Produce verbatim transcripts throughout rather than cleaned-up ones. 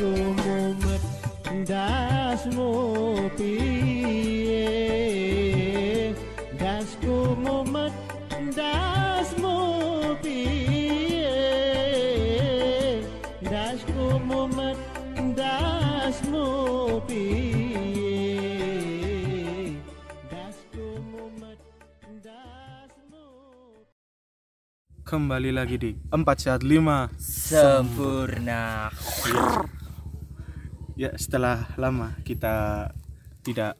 umat dasmu piye, dasku umat dasmu piye, dasku umat dasmu piye, dasku umat dasmu. Kembali lagi di empat sehat lima sempurna. Ya, setelah lama kita tidak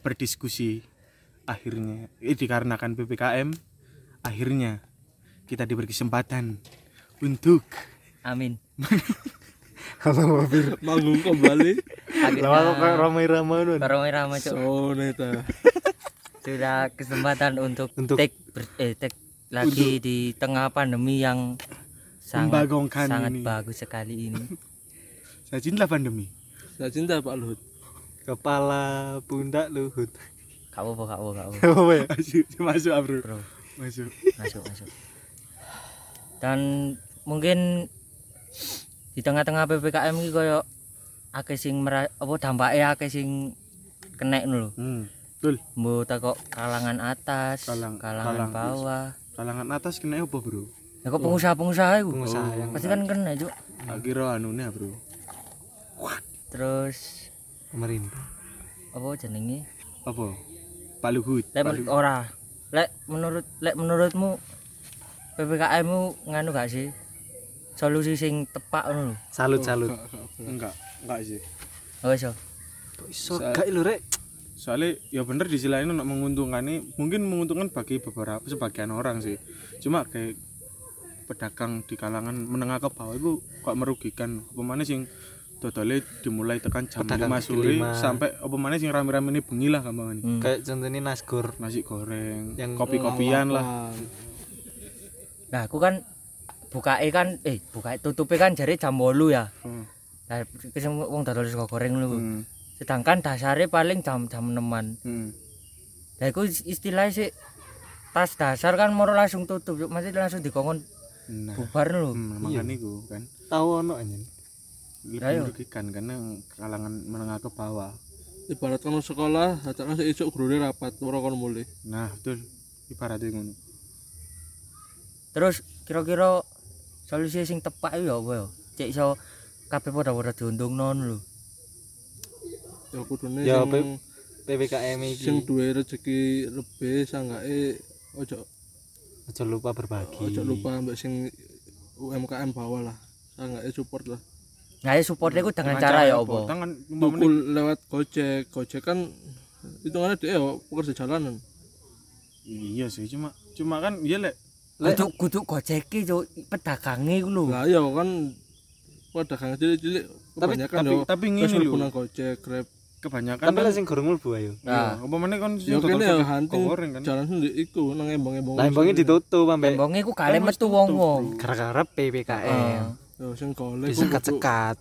berdiskusi, akhirnya eh, dikarenakan P P K M, akhirnya kita diberi kesempatan untuk amin manggung kembali. Lama kok ramai-ramai dong. Ramai-ramai cok. So neta. Sudah kesempatan untuk, untuk take ber, eh take lagi untuk, di tengah pandemi yang sangat sangat ini. Bagus sekali ini. Saya cinta pandemi. Saya cinta Pak Luhut. Kepala pundak Luhut. Kamu apa kamu kamu. Kamu ya masuk abro. Bro. Masuk masuk masuk. Dan mungkin di tengah-tengah P P K M iki koyo akeh sing apa dampake akeh sing kenek lho. Hmm. Betul. Mbok takok kalangan atas, Kalang, kalangan kalang, bawah. Kalangan atas kenek apa, Bro? Ya kok pengusaha-pengusaha iku. Pengusaha. Oh. Pasti kan kenek, Cuk. Tak kira anune, Bro. What? Terus pemerintah apa jenenge apa Pak Luhut lek menurut ora lek menurut lek menurutmu P P K M-mu nganu gak sih solusi sing tepak ngono lho salut-salut enggak enggak sih oh iso kok iso gak lho rek soalnya ya bener di sisi lain untuk menguntungkan mungkin menguntungkan bagi beberapa sebagian orang sih cuma kayak pedagang di kalangan menengah ke bawah itu kok merugikan pemane sing totalnya dimulai tekan jam lima sore sampai apa mana sih rame-rame ini bengi lah gampang ini hmm. Kayak contohnya nasgor nasi goreng yang kopi-kopian lah nah aku kan bukae kan eh bukae tutupe kan jari jam wolu ya nah bisa wong dadol sego goreng lho hmm. Sedangkan dasarnya paling jam-jam eneman hmm. Nah aku istilahnya sih tas dasar kan moro langsung tutup masih langsung dikongkon nah. Bubar lho hmm, makan iku kan tau ono anjen lebih merugikan karena kalangan menengah ke bawah ibarat kalau sekolah datang langsung esok gurunya rapat orang kan mulai nah betul ibaratnya ngono terus kira-kira solusi sing tepat ya apa ya cek iso kabeh padha-padha diuntungno lho ya kudune ya P P K M iki sing duwe rezeki lebih sanggake ojo ojo lupa berbagi ojo lupa mbek sing U M K M bawah lah sanggake support lah. Nah, supportnya itu dengan cara, cara ya apa? Mukul lewat Gojek, Gojek kan hitungannya dia pekerja jalanan. Iya sih, cuma cuma kan iya lek. Untuk kudu Gojeki yo pedagangnya iku lho. Lah ya kan pedagang cilik-cilik kebanyakan yo. Tapi ngene lho. Pengguna Gojek, Grab kebanyakan. Tapi sing goreng mlebu ayo. Nah, apa meneh kon yo kene jalan sendiri iku nang embong-embong. Lah embonge ditutup ambek. Embonge iku kale metu wong-wong. Gara-gara P P K M. Yo sing golek cekat-cekat.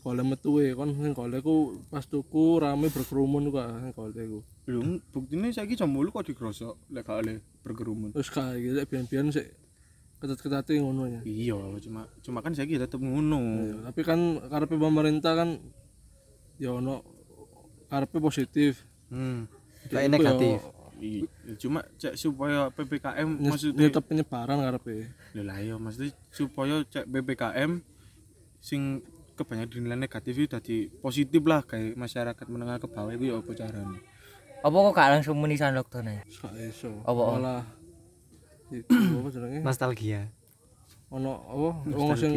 Golek metuwe kon sing golek ku pas tuku rame berkerumun ku sing golek ku. Lho buktine saiki jam delapan kok digrosok lek gak oleh berkerumun. Wis kae iki lek biyen-biyen sik ketat-ketate ngono ya. Iya, cuma cuma kan saiki tetep ngono. Yo, tapi kan karepe pemerintah kan ya ono karepe positif. Hmm. Kayak negatif. Yo, cuma cek supaya P P K M Nye, maksudnya tetep penyebaran karepe. Lho lah ya maksudnya supaya cek P P K M sing kebanyakan dinilai negatif itu dadi positif lah kayak masyarakat menengah ke bawah itu ya apa carane. Apa kok gak langsung muni san lockdown ae? Sak iso. Malah itu jenenge nostalgia. Ono apa wong sing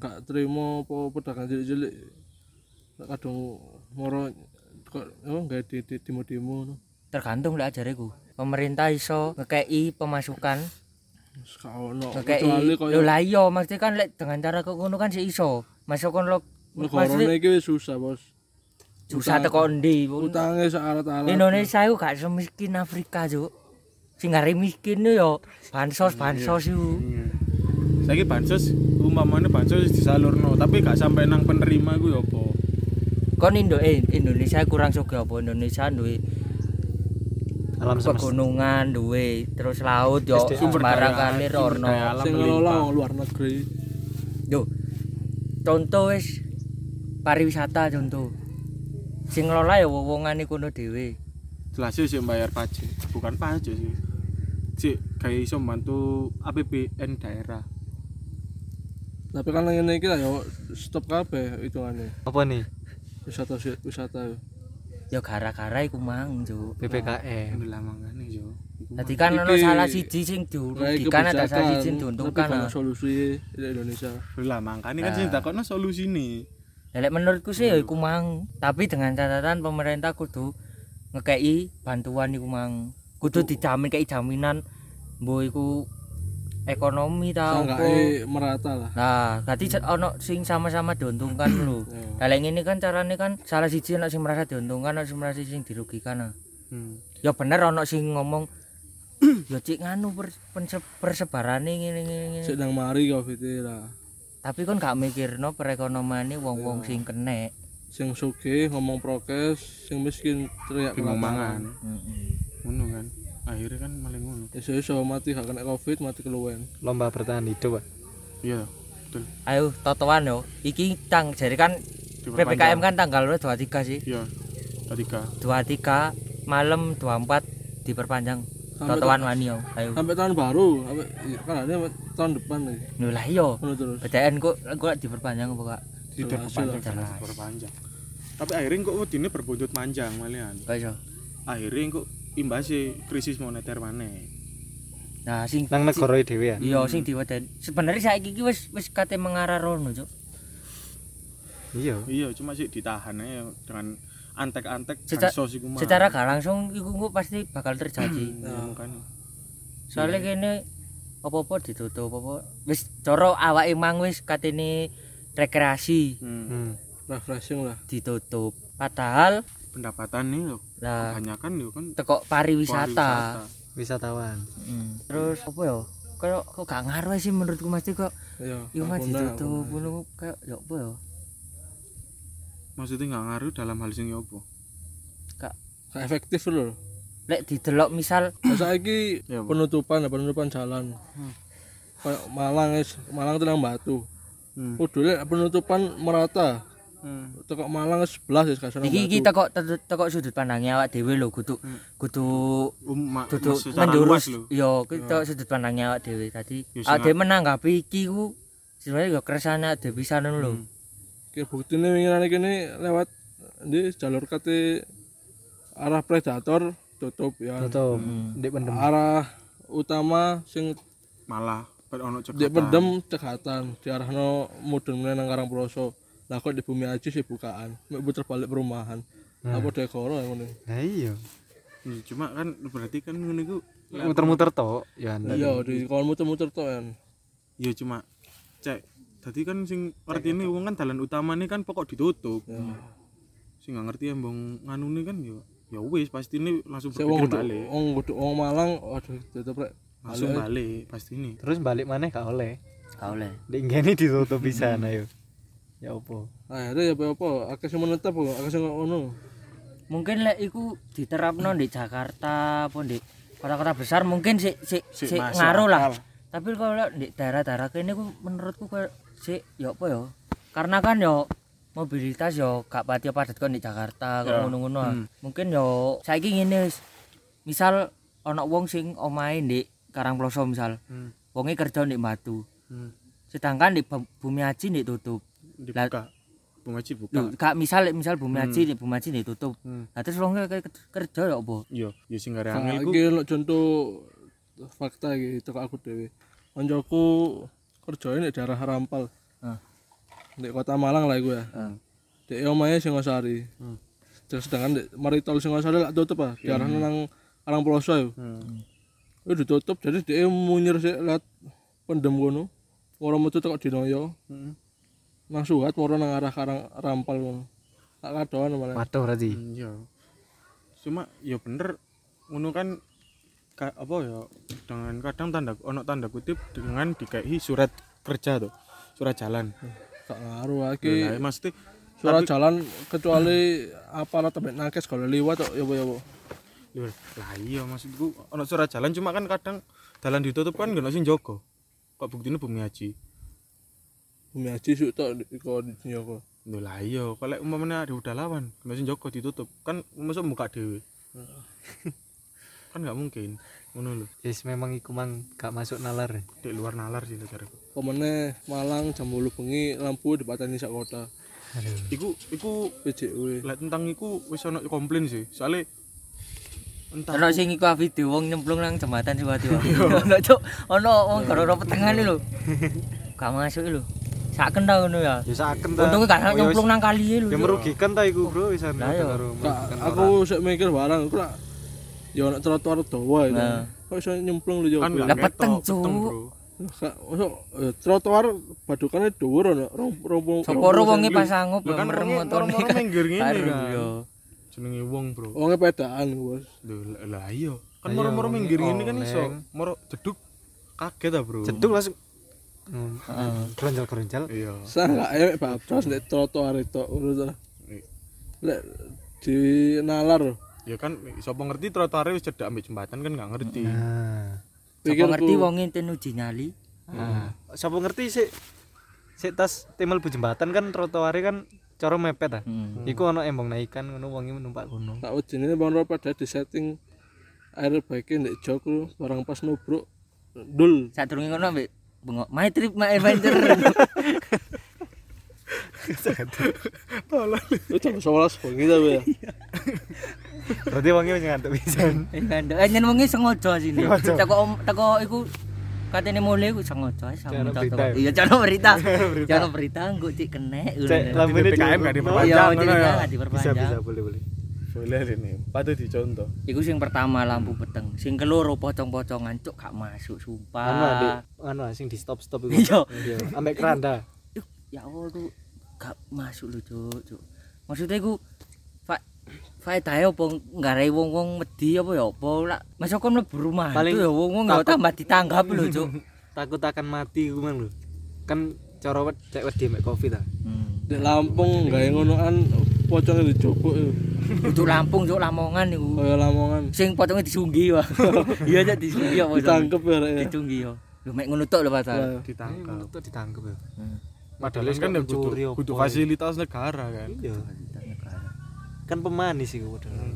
gak trimo apa pedagang cilik-cilik kadang moro kok oh gawe demo-demo. Tergantung lek ajareku. Pemerintah iso ngekeki pemasukan sakno kecuali koyo lha iya mesti kan lek dengan cara kok ngono kan sik iso masuk kon lho negara iki wis susah bos susah teko ndi utange sak arat-arat Indonesia iku gak semiskin Afrika juk sing are miskin yo bansos-bansos iku saiki bansos umpamane bansos disalurno tapi gak sampai nang penerima iku yo apa kon Indo eh Indonesia kurang sugih apa Indonesia duwe alam pegunungan duwe terus laut yo barang kalir ono sing ngelola luar negeri yo contoh wis pariwisata contoh. Sing ngelola ya wewongan iku no dhewe. Jelas sih bayar pajak, bukan pajak sih. Sik gawe iso mbantu A P B N daerah. Tapi kan ngene iki lah ya stop kabeh hitungane. Apa nih? Wisata wisata. Ya gara-gara iku mang, Cuk. P P K M ndelok mangane yo. Dadi kan ono salah siji sing dirugikan, ada salah siji diuntungkan. Ono solusi Indonesia. Lah mangane kan sing takokno solusine. Lek menurutku sih ya iku mang, tapi dengan catatan pemerintah kudu ngekei bantuan iku mang. Kudu dijamin kei jaminan mbo iku ekonomi ta opo. Sanggae merata lah. Nah, dadi ono sing sama-sama diuntungkan lho. Lah lek ngene kan carane kan salah siji ono sing merasa diuntungkan, ono sing merasa sing dirugikan. Hmm. Ya bener ono sing ngomong ya cik nganu persebarane ngene-ngene. Sedang mari Covid lah. Tapi kon gak mikirno perekonomiane wong-wong sing kenek. Sing sugih ngomong prokes, sing miskin teriak ngomongan. Heeh. Ngono kan. Akhirnya kan maling ngono. Iso-iso mati gak kena Covid, mati keluwen. Lomba bertahan hidup, Pak. Iya, betul. Ayo totoan yo. Iki tang jare kan P P K M kan tanggal dua puluh tiga sih. Iya. dua puluh tiga. dua puluh tiga malam dua puluh empat diperpanjang. Totoan wani yo. Ayo. Sampai tahun baru, sampai kan ada tahun depan lagi. Lho lah iya. P T N kok kok diperpanjang apa Kak? Diperpanjang. Diperpanjang. Tapi akhirnya kok wedine berbuntut panjang malian. Kok iso. Akhirnya kok imbase krisis moneter maneh. Nah, sing nang negara dhewe ya. Iya, sing diwedeni. Sebenarnya saiki iki wis wis kate mengarah rono, Cuk. Iya. Iya, cuma sik ditahan ae dengan antek-antek bansos iku mah. Secara gak langsung iku kok pasti bakal terjadi. Nah, makane. Soale kene apa-apa ditutup, apa wis cara awake mang wis katene rekreasi. Hmm. Refreshing lah ditutup. Padahal pendapatan nih lho. Lah kebanyakan yo kan teko pariwisata. pariwisata. Wisatawan. Hmm. Terus apa yo? Kayak kok gak ngaruh sih menurutku mesti kok. Iya. Yo mah ditutup ngono kayak yo apa yo. Maksudnya gak ngaruh dalam hal sing yo apa? Gak gak efektif lho. Lek didelok misal saiki penutupan penutupan jalan. Hmm. Kayak Malang wis, Malang Telang Batu. Hmm. Kudune penutupan merata. Hmm. Tekok Malang sebelas ya sekarang. Iki iki tekok tekok sudut pandangnya awak dhewe lho, kudu kudu kudu menjurus lho. Ya, kuwi tekok sudut pandangnya awak dhewe. Dadi awak dhewe menanggapi iki ku sebenarnya ya keresane awak dhewe pisan ngono lho. Ki buktine winginane kene lewat ndi jalur kate arah predator tutup ya. Tutup. Ndek pendem. Arah utama sing malah ono cekatan. Ndek pendem cekatan diarahno mudun meneh nang Karangploso. Lah kok di Bumi Aji sih bukaan, mek puter balik perumahan. Apa nah. Dekoro ngono. Lah iya. Cuma kan berarti kan ngene iku muter-muter tok ya. Iya, di kon muter-muter tok ya. Iya cuma cek. Dadi kan sing artine wong kan dalan utamane kan pokok ditutup. Ya. Sing gak ngerti embung nganune kan ya ya wis pastine langsung berpikir balik. Wong kudu wong Malang aduh ditutup rek. Langsung balik pastine. Terus balik maneh gak oleh. Gak oleh. Nek ngene ditutup pisan ayo. Ya opo. Ah, ya opo. Akeh sing menetep kok, akeh sing ngono. Mungkin lek iku diterapno di Jakarta, apa di kota-kota besar mungkin sik sik si, si ngaruh lah. Tapi kalau di daerah-daerah kene ku menurutku kok sik ya apa ya? Karena kan ya mobilitas ya gak pati padat kok di Jakarta, kok ngono-ngono. Hmm. Mungkin ya saiki ngene wis. Misal ana wong sing omahe di Karangploso misal. Hmm. Wonge kerja di Batu. Hmm. Sedangkan di Bumi Aji ditutup. Dibuka. Bumi Aji buka. Lho, gak misal misal Bumi Aji hmm. nek Bumi Aji ditutup. Hmm. Nah terus wong kerja ya apa? Iya, ya sing arep angel iku. Iki lho contoh fakta iki teko aku dhewe. Koncoku kerjae nek daerah Rampal. Heeh. Nek Kota Malang lah iku ya. Heeh. Dek omahe Singosari. Heeh. Terus sedangkan nek Maritol Singosari lak tutup ah, diarahno nang Karangploso yo. Heeh. Kuwi ditutup jadi dek munyer sik lewat pendem kono. Ora metu teko Dinoyo. Heeh. Nang suhat moro nang arah Karang Rampal ngono. Tak kadoan malah. Waduh berarti. Iya. Cuma ya bener ngono kan ka, apa ya dengan kadang tanda ono tanda kutip dengan dikei surat kerja to. Surat jalan. Tak ngaruh iki. Lah mesti surat tapi, jalan kecuali aparat tembek nakes kalau liwat to ya apa-apa. Lah iya maksudku ono surat jalan cuma kan kadang dalan ditutup kan ngono sing jaga. Kok buktine Bumi Aji. Bumi Aji suk tok iki nyono. Nula iyo, kalau umpamanya ada udah lawan, masih Joko ditutup, kan masuk muka dewi, kan nggak mungkin, menurut. Yes, memang iku mang gak masuk nalar, di luar nalar sih cara. Kemana Malang jam bolu bengi lampu debatan di kota. Iku, iku P J W. Lihat tentang iku, wis ono komplain sih, soalnya. Ono sing iku video wong nyemplung nang jembatan tiba-tiba. Ono cuk, ono wong gara-gara petengane lho. Gak masuk lho. Saken ta ngono ya. Ya saken ta. Untunge gak nyemplung nang kali lho. Ya merugikan ta iku, Bro, wisan. Aku sik mikir barang, aku lak ya ono trotoar dawa itu. Kok iso nyemplung lho yo. Lah peteng, Bro. Trotoar badukane dhuwur ono rombong. Seporo wonge pasangup merem motone. Merem minggir ngene kan. Jenenge wong, Bro. Wonge pedaan, Bos. Lah iya. Kan moro-moro minggir ngene kan iso. Moro jeduk kaget ta, Bro. Jeduk langsung Hmm. Uh, kerenjal-kerenjal. Iya. Sang gak emek bablas nek trotoar itu urus. Lek dinalar. Ya kan sapa ngerti trotoare wis cedhak ambek jembatan kan gak ngerti. Nah. Sapa ngerti wong enten uji nyali. Nah. Sapa ngerti sik sik tas timel bu jembatan kan trotoare kan cara mepet ta. Hmm. Iku ana embong naikan ngono wong numpak gunung. Tak ujine wong ora padha disetting air baike nek jok barang pas nubruk ndul. Sadurunge ngono ambek Bengok, my trip, my adventure. Tolong. Itu cuma sekolah sekolah gitu ya. Berarti wangi masih ngantuk bisa. Ngantuk. Eh, nyen wangi sengojo sini. Tako, tako, aku katanya mulai aku sengojo. Jangan berita. Iya, jangan berita. Jangan berita, gue cik kenek. Lampu ini P K M nggak diperpanjang. Iya, nggak diperpanjang. Bisa, bisa, boleh, boleh. Boleh ini. Patut dicontoh. Iku sing pertama lampu peteng. Sing keloro pocong-pocongan cuk gak masuk sumpah. Anu Dik, anu sing di stop-stop iku. Iya. Ambek keranda. Ya Allah tuh gak masuk lho cuk, cuk. Maksud e ku fa faedahe opo nggarai wong-wong wedi apa ya apa lak masuk kon mlebu rumah. Itu ya wong-wong gak tambah ditanggap lho cuk. Takut akan mati ku mang lho. Kan cara cek wedi mek Covid ta. Nek Lampung gawe ngonoan poconge dijopuk. Untuk Lampung, cuk Lamongan niku. Kaya Lamongan. Sing potonge disunggi wae. Iya cuk disunggi apa to. Ditangkep ya. Disunggi yo. Lho mek ngono tok lho pasar. Ditangkep. Ngono tok ditangkep ya. Padahal kan butuh fasilitas negara kan. Iya. Kan pemanis iku padahal.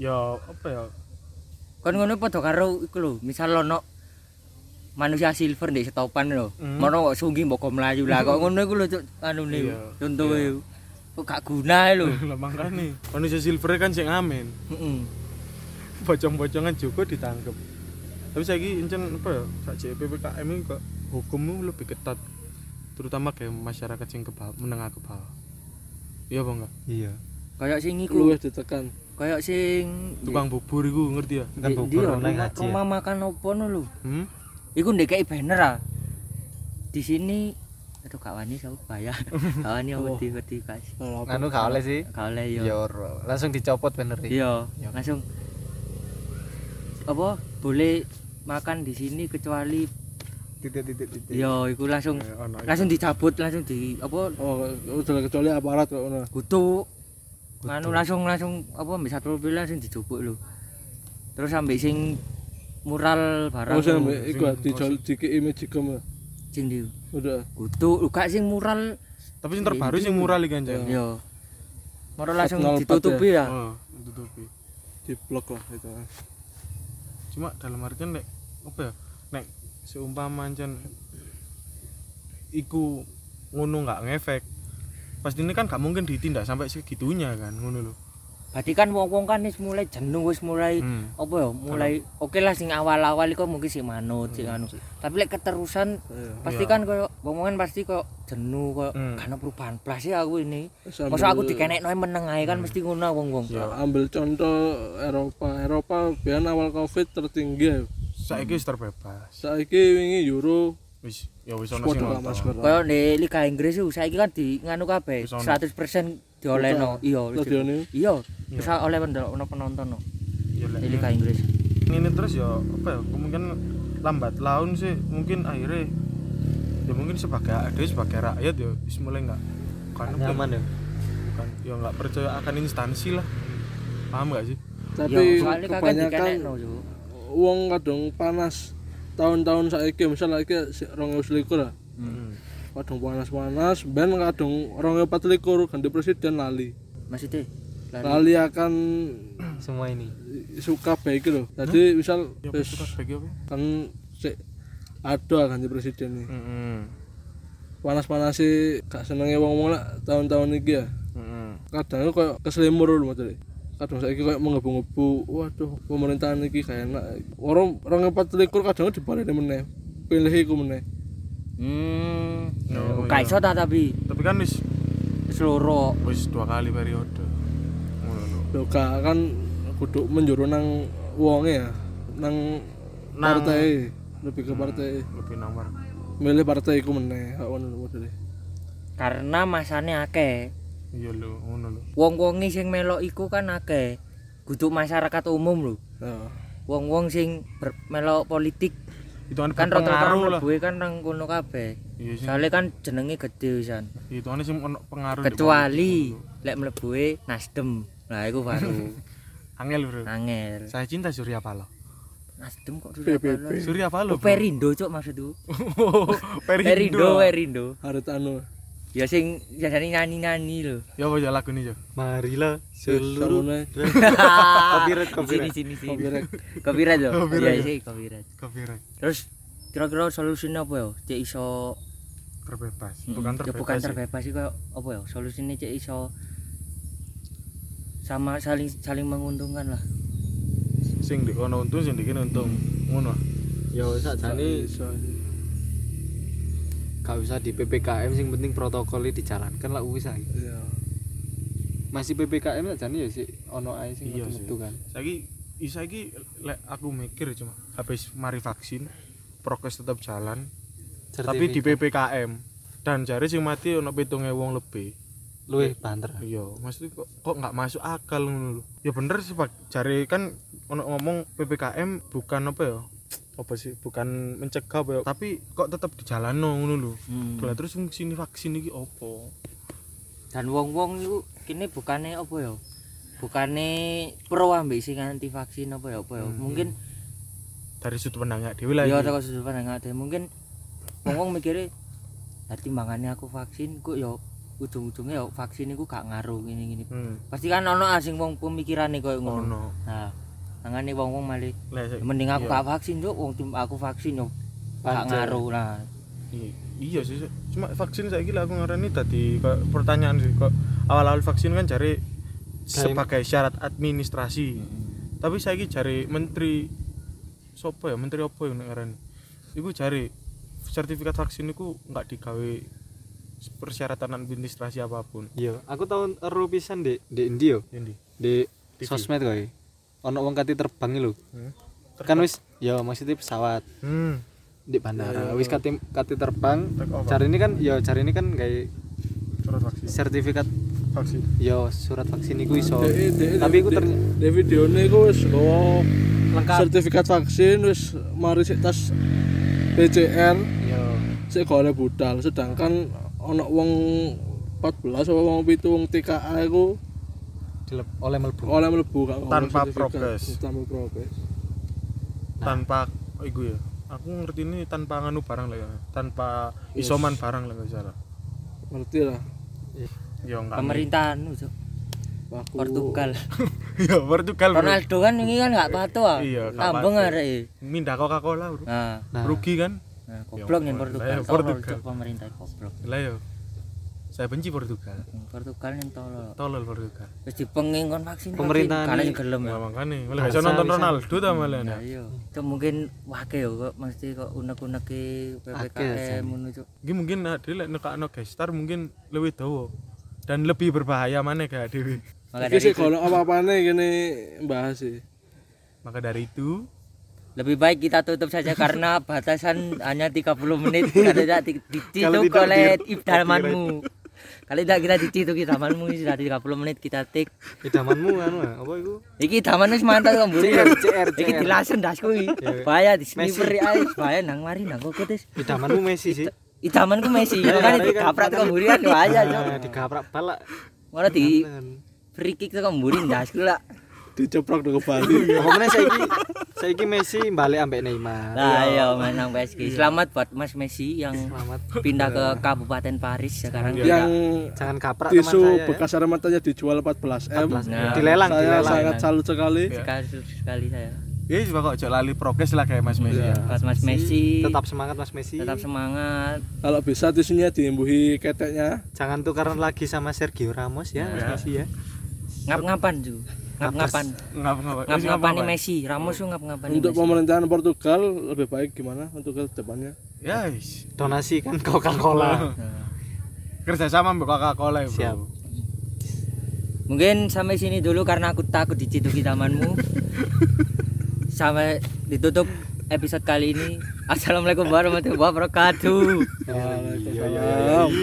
Ya apa ya? Kan ngono padha karo iku lho, misal ono manusia silver ndek setopan lho. Mono sunggi mbok mlayu lah kok ngono iku lho cuk anune. Contohe kok gak guna lho. Lah mangkane. Manusia silver kan sing amen. Heeh. Pocong-pocongan Joko ditangkep. Tapi saiki encen apa ya? Sak P P K M iki kok hukum lebih ketat. Terutama ke masyarakat sing ke bawah, menengah ke bawah. Iya apa enggak? Iya. Kayak sing iku wis ditekan. Kayak sing tukang bubur iku ngerti ya? Tukang bubur nang aja. Rumah makan opo ngono lho. Hm? Iku ndekeki banner ah. Di sini aduh gak wani sapa bayar. Gak wani wedi-wedi guys. Anu gak oleh sih. Gak oleh yo. Ya langsung dicopot bener iki. Iya, langsung. Apa? Boleh makan di sini kecuali titik-titik. Yo iku langsung eh, ono, langsung dicabut, langsung di apa? Oh, kecuali aparat kok ngono. Kutuk. Anu langsung langsung apa mbek satpol pp langsung dicubuk lho. Terus sampe sing mural barang. Oh, sampe iku dicol dikeki magicom. Sing ndi? Udah. Kutu, gak sing mural. Tapi sing terbaru sing mural iki kanjeng. Iya. Mural langsung ditutupi ya. Heeh, ditutupi. Diblok lah itu. Cuma dalam artian nek apa ya? Nek seumpama anjen iku ngono gak ngefek. Pastine kan gak mungkin ditindak sampai segitunya kan, ngono lho. Berarti kan wong-wong kan wis mulai jeneng wis mulai hmm. apa ya mulai oke okay lah sing awal-awal iku mungkin sing manut sing anu tapi lek keterusan hmm. pasti kan koyo wong-wong pasti koyo jenuh koyo hmm. kan perubahan plas ya aku ini masa aku dikenekno meneng ae kan hmm. mesti ngono wong-wong ya ambil contoh Eropa Eropa biyen awal Covid tertinggi saiki wis terbebas saiki wingi euro wis ya wis ono sing koyo di Liga Inggris saiki kan di nganu kabeh seratus persen diolehno iya iya bisa oleh penonton no di Liga Inggris ini terus ya apa ya kemungkinan lambat laun sih mungkin akhirnya ya mungkin sebagai ada sebagai rakyat ya mulai enggak kan nyaman ya bukan ya enggak percaya akan instansi lah paham enggak sih tapi kebanyakan wong kadang panas tahun-tahun saiki misal saiki dua ribu dua puluh lah heeh kadang panas-panas ben kadang dua ribu empat belas ganti presiden lali. Maksudnya lali, lali akan semua ini suka baik loh. Tadi misal ya, bis, kan si, ada ganti presiden nih. Mm-hmm. Panas-panas sih gak senengnya wong-wong lah tahun-tahun ini ya. Mm-hmm. Kadang kayak keselimur loh materi. Kadang saya kayak mengebu-ngebu, waduh pemerintahan ini kayak enak. Orang orang empat telikur kadang dibalik meneh, pilih aku meneh. Hmm, no, kayak so tak tapi. Tapi kan wis seluruh. Wis dua kali periode. Loh kak kan kudu menjuru nang uangnya ya, nang, nang partai, lebih ke partai. Hmm, lebih nomor. Milih partai aku meneh, aku nol deh. Karena masanya akeh. Iya lho, ngono lho. Wong-wonge sing melok iku kan akeh. Kudu masyarakat umum lho. Heeh. Wong-wong sing ber- melok politik itu kan pengaruh duwe kan nang kono kabeh. Soale kan jenenge gede pisan. Itu ane sing ono pengaruh. Kecuali lek mlebu Nasdem. Lah iku baru angel, Bro. Angel. Saya cinta Surya Paloh. Nasdem kok Surya Paloh. Surya Paloh. Perindo cuk maksudku. Perindo, Perindo. Harut anu. Ya sing biasane nyanyi-nyanyi lho. Ya apa ya lagune ya? Marilah seluruh. Copyright copyright. Sini sini. Copyright. Copyright yo. Ya sih copyright. Copyright. Terus kira-kira solusine apa ya? Cek iso terbebas. Bukan terbebas. Ya bukan terbebas iki koyo apa ya? Solusine cek iso sama saling saling menguntungkan lah. Sing ndek ono untung sing ndek kene untung. Ngono. Ya sakjane iso gak usah di P P K M, sing penting protokolnya dijalankan lah wis ae. Iya. Masih P P K M jane ya sik ono ae sing metu-metu kan. Saiki isa iki lek aku mikir cuma habis mari vaksin, prokes tetap jalan. Certifikat. Tapi di P P K M dan jare sing mati ono seventy thousand wong lebih. Luwih banter. Iya, maksud kok kok enggak masuk akal ngono lho. Ya bener sih jare kan ono ngomong P P K M bukan apa ya? Apa sih bukan mencegah apa, tapi kok tetap di jalan ngono lho. Hmm. Lah terus fungsi vaksin iki apa? Dan wong-wong iku kene bukane apa ya? Bukane pro ambek sing anti vaksin apa ya apa ya. Hmm. Mungkin dari sudut pandangnya dhewe lah. Ya dari sudut pandangnya dhewe mungkin wong-wong mikire arti mangane aku vaksin kok ya ujung-ujunge ya vaksin iku gak ngaruh ngene-ngene. Hmm. Pasti kan ono asing wong pemikirane koyo ngono. Ono. Nah. Nangane wong-wong malih. Mending aku gak vaksin yo, wong tim aku vaksin yo. Gak ngaruh lah. Iya, iya sih. Cuma vaksin saiki lah aku ngarani tadi kok pertanyaan sih kok awal-awal vaksin kan jare sebagai syarat administrasi. Hmm. Tapi saiki jare menteri sopo ya, menteri opo yo nek ngarani. Iku jare sertifikat vaksin iku enggak digawe persyaratan administrasi apapun. Iya, aku tahun ero pisan Dek, Dek endi yo? Endi? Di sosmed kowe. Ono wong kati terbang iki lho. Hmm? Kan wis ya maksudnya pesawat. Hmm. Di bandara. Ya, ya, ya. Wis kati kati terbang. Cari ini kan ya cari ini kan gawe surat vaksin. Sertifikat vaksin. Ya surat vaksin iku iso. De, de, de, tapi iku ter de videone iku wis gowo lengkap sertifikat vaksin wis mari sik tes P C R. Ya. Sik golek budal sedangkan ono wong fourteen apa wong seven wong T K A iku oleh mlebu oleh mlebu tanpa progres tanpa progres nah. Tanpa iku ya aku ngerti ini tanpa nganu barang lah ya tanpa yes. Isoman barang lah enggak salah ngerti lah ya enggak pemerintahan itu Portugal ya Portugal Ronaldo kan ini kan enggak patuh ah tambeng arek mindah Coca-Cola bro nah. Nah. Rugi kan nah, goblok yen Portugal Portugal pemerintah goblok lah yo saya benci Portugal. Portugal yang tolol. Tolol Portugal. Wis dipenging kon vaksin. Pemerintah kalian gelem. Ya makane, malah iso nonton Ronaldo ta malah. Ya iya. Itu mungkin wake yo kok mesti kok unek-uneke P P K M ngono cuk. Iki mungkin ade lek nekakno gestar mungkin luwih dawa dan lebih berbahaya maneh gak dhewe. Maka dari itu apa-apane kene bahas sih. Maka dari itu lebih baik kita tutup saja karena batasan hanya tiga puluh menit karena ditutup oleh idamanmu. Kali dak kita dicitu kita manmu iki dari tiga puluh menit kita tik. Idamanmu anu apa iku? Iki idaman wis mantap kok mburi. Iki dilasen das kuwi. Bahaya di sniper ae, bahaya nang mari nang kok tes. Idamanmu Messi sih. Idamanku Messi. Kan digaprak kok mburi kan bahaya. Digaprak balak. Ora di free kick kok mburi das kuwi lah. dicoprok do kembali. Pokoknya saiki saiki Messi balik ambek Neymar. Nah, iya menang P S G. Selamat buat Mas Messi yang selamat pindah ke Kabupaten Paris sekarang. Yang jangan kaprak teman saya. Tisu bekas air matanya dijual empat belas M. Nah, dilelang, saya dilelang. Sangat salut sekali. Sekali sekali saya. Iya juga kok jauh lali progres lah kayak Mas Messi. Ya. Mas, Mas Messi tetap semangat Mas Messi. Tetap semangat. Kalau bisa tisunya diimbuhi keteknya. Jangan tukaran lagi sama Sergio Ramos ya, ya. Mas Messi ya. Ngap-ngapan tuh. Ngap-ngapan. Ngap-ngapan. Ngap-ngapan Messi, Ramos tuh ngap-ngapan. Untuk pemerintahan Portugal lebih baik gimana untuk ke depannya? Ya, yes. Donasi kan Coca-Cola. Kerja sama sama Coca-Cola, Bro. Siap. Mungkin sampai sini dulu karena aku takut diciduk di tamanmu. Sampai ditutup episode kali ini. Assalamualaikum warahmatullahi wabarakatuh. Waalaikumsalam.